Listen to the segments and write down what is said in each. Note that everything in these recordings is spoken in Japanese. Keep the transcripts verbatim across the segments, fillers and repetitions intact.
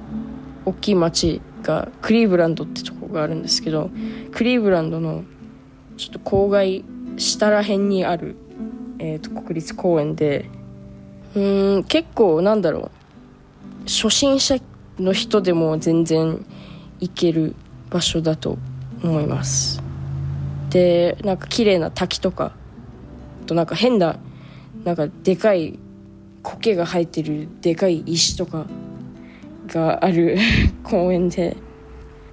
大きい町がクリーブランドってとこがあるんですけど、クリーブランドのちょっと郊外下ら辺にある、えー、と国立公園で、うーん結構なんだろう、初心者の人でも全然行ける場所だと思います。で、なんか綺麗な滝とか、あとなんか変な、なんかでかい苔が生えてるでかい石とかがある公園で、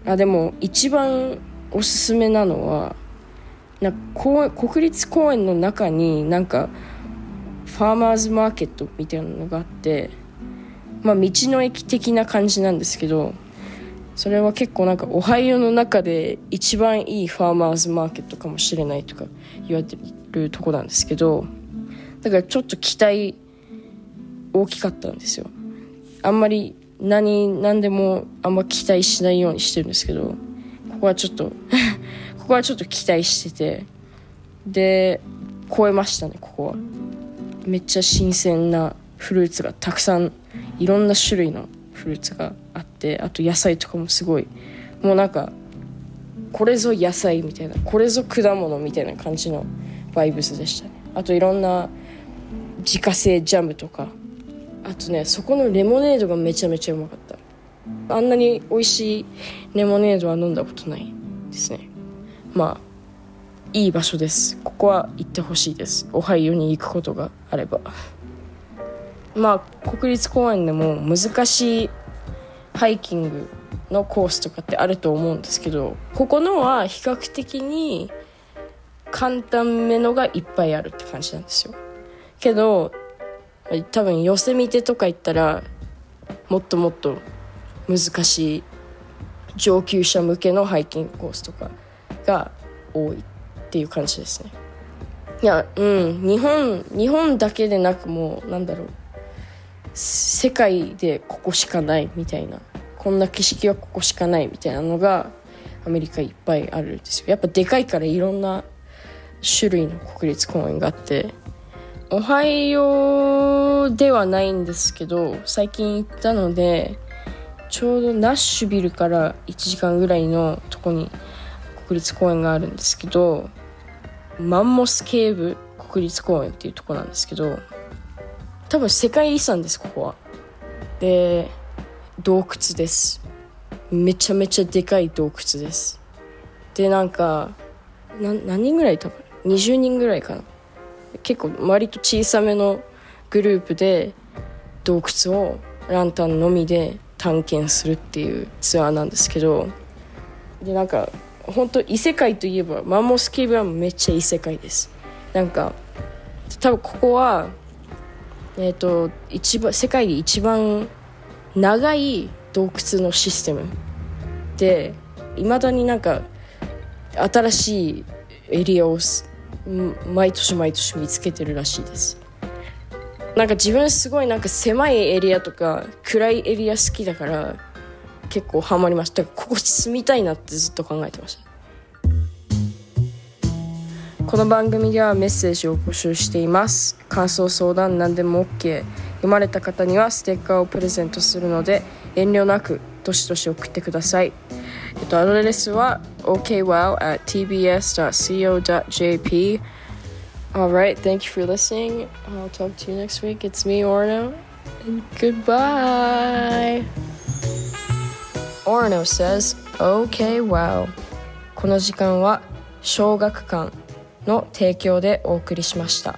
あでも一番おすすめなのは、なんか公園、国立公園の中になんかファーマーズマーケットみたいなのがあって、まあ、道の駅的な感じなんですけど、それは結構なんかオハイオの中で一番いいファーマーズマーケットかもしれないとか言われてるとこなんですけど、だからちょっと期待大きかったんですよ。あんまり何、何でもあんま期待しないようにしてるんですけど、ここはちょっとここはちょっと期待してて、で超えましたね。ここはめっちゃ新鮮なフルーツがたくさん、いろんな種類のフルーツがあって、あと野菜とかもすごい、もうなんかこれぞ野菜みたいな、これぞ果物みたいな感じのバイブスでしたね。あといろんな自家製ジャムとか、あとね、そこのレモネードがめちゃめちゃうまかった。あんなに美味しいレモネードは飲んだことないですね。まあいい場所です。ここは行ってほしいです。オハイオに行くことがあれば。まあ国立公園でも難しいハイキングのコースとかってあると思うんですけど、ここのは比較的に簡単めのがいっぱいあるって感じなんですよ。けど多分ヨセミテとか行ったらもっともっと難しい上級者向けのハイキングコースとかが多いっていう感じですね。いや、うん、日本、日本だけでなく、もうなんだろう、世界でここしかないみたいな、こんな景色はここしかないみたいなのがアメリカいっぱいあるんですよ。やっぱでかいからいろんな種類の国立公園があって、オハイオではないんですけど、最近行ったので、ちょうどナッシュビルからいちじかんぐらいのとこに国立公園があるんですけど、マンモスケーブ国立公園っていうとこなんですけど、多分世界遺産です、ここは。で、洞窟です。めちゃめちゃでかい洞窟です。で、なんかな何人ぐらいいたかな、にじゅうにんぐらいかな、結構割と小さめのグループで洞窟をランタンのみで探検するっていうツアーなんですけど、でなんか本当異世界といえばマンモスケーブはめっちゃ異世界です。なんか多分ここは、えーと、一番世界で一番長い洞窟のシステムで、いまだになんか新しいエリアを毎年毎年見つけてるらしいです。なんか自分すごいなんか狭いエリアとか暗いエリア好きだから、結構ハマりました。ここ住みたいなってずっと考えてました。この番組ではメッセージを募集しています。感想、相談、何でも OK。 読まれた方にはステッカーをプレゼントするので遠慮なくどしどし送ってください。えっと、アドレスは オーケーワウ アット ティービーエス ドット シーオー ドット ジェーピー。 Alright, thank you for listening. I'll talk to you next week. It's me, Orono, and goodbye. Orono says, OK Wow. この時間は小学館の提供でお送りしました。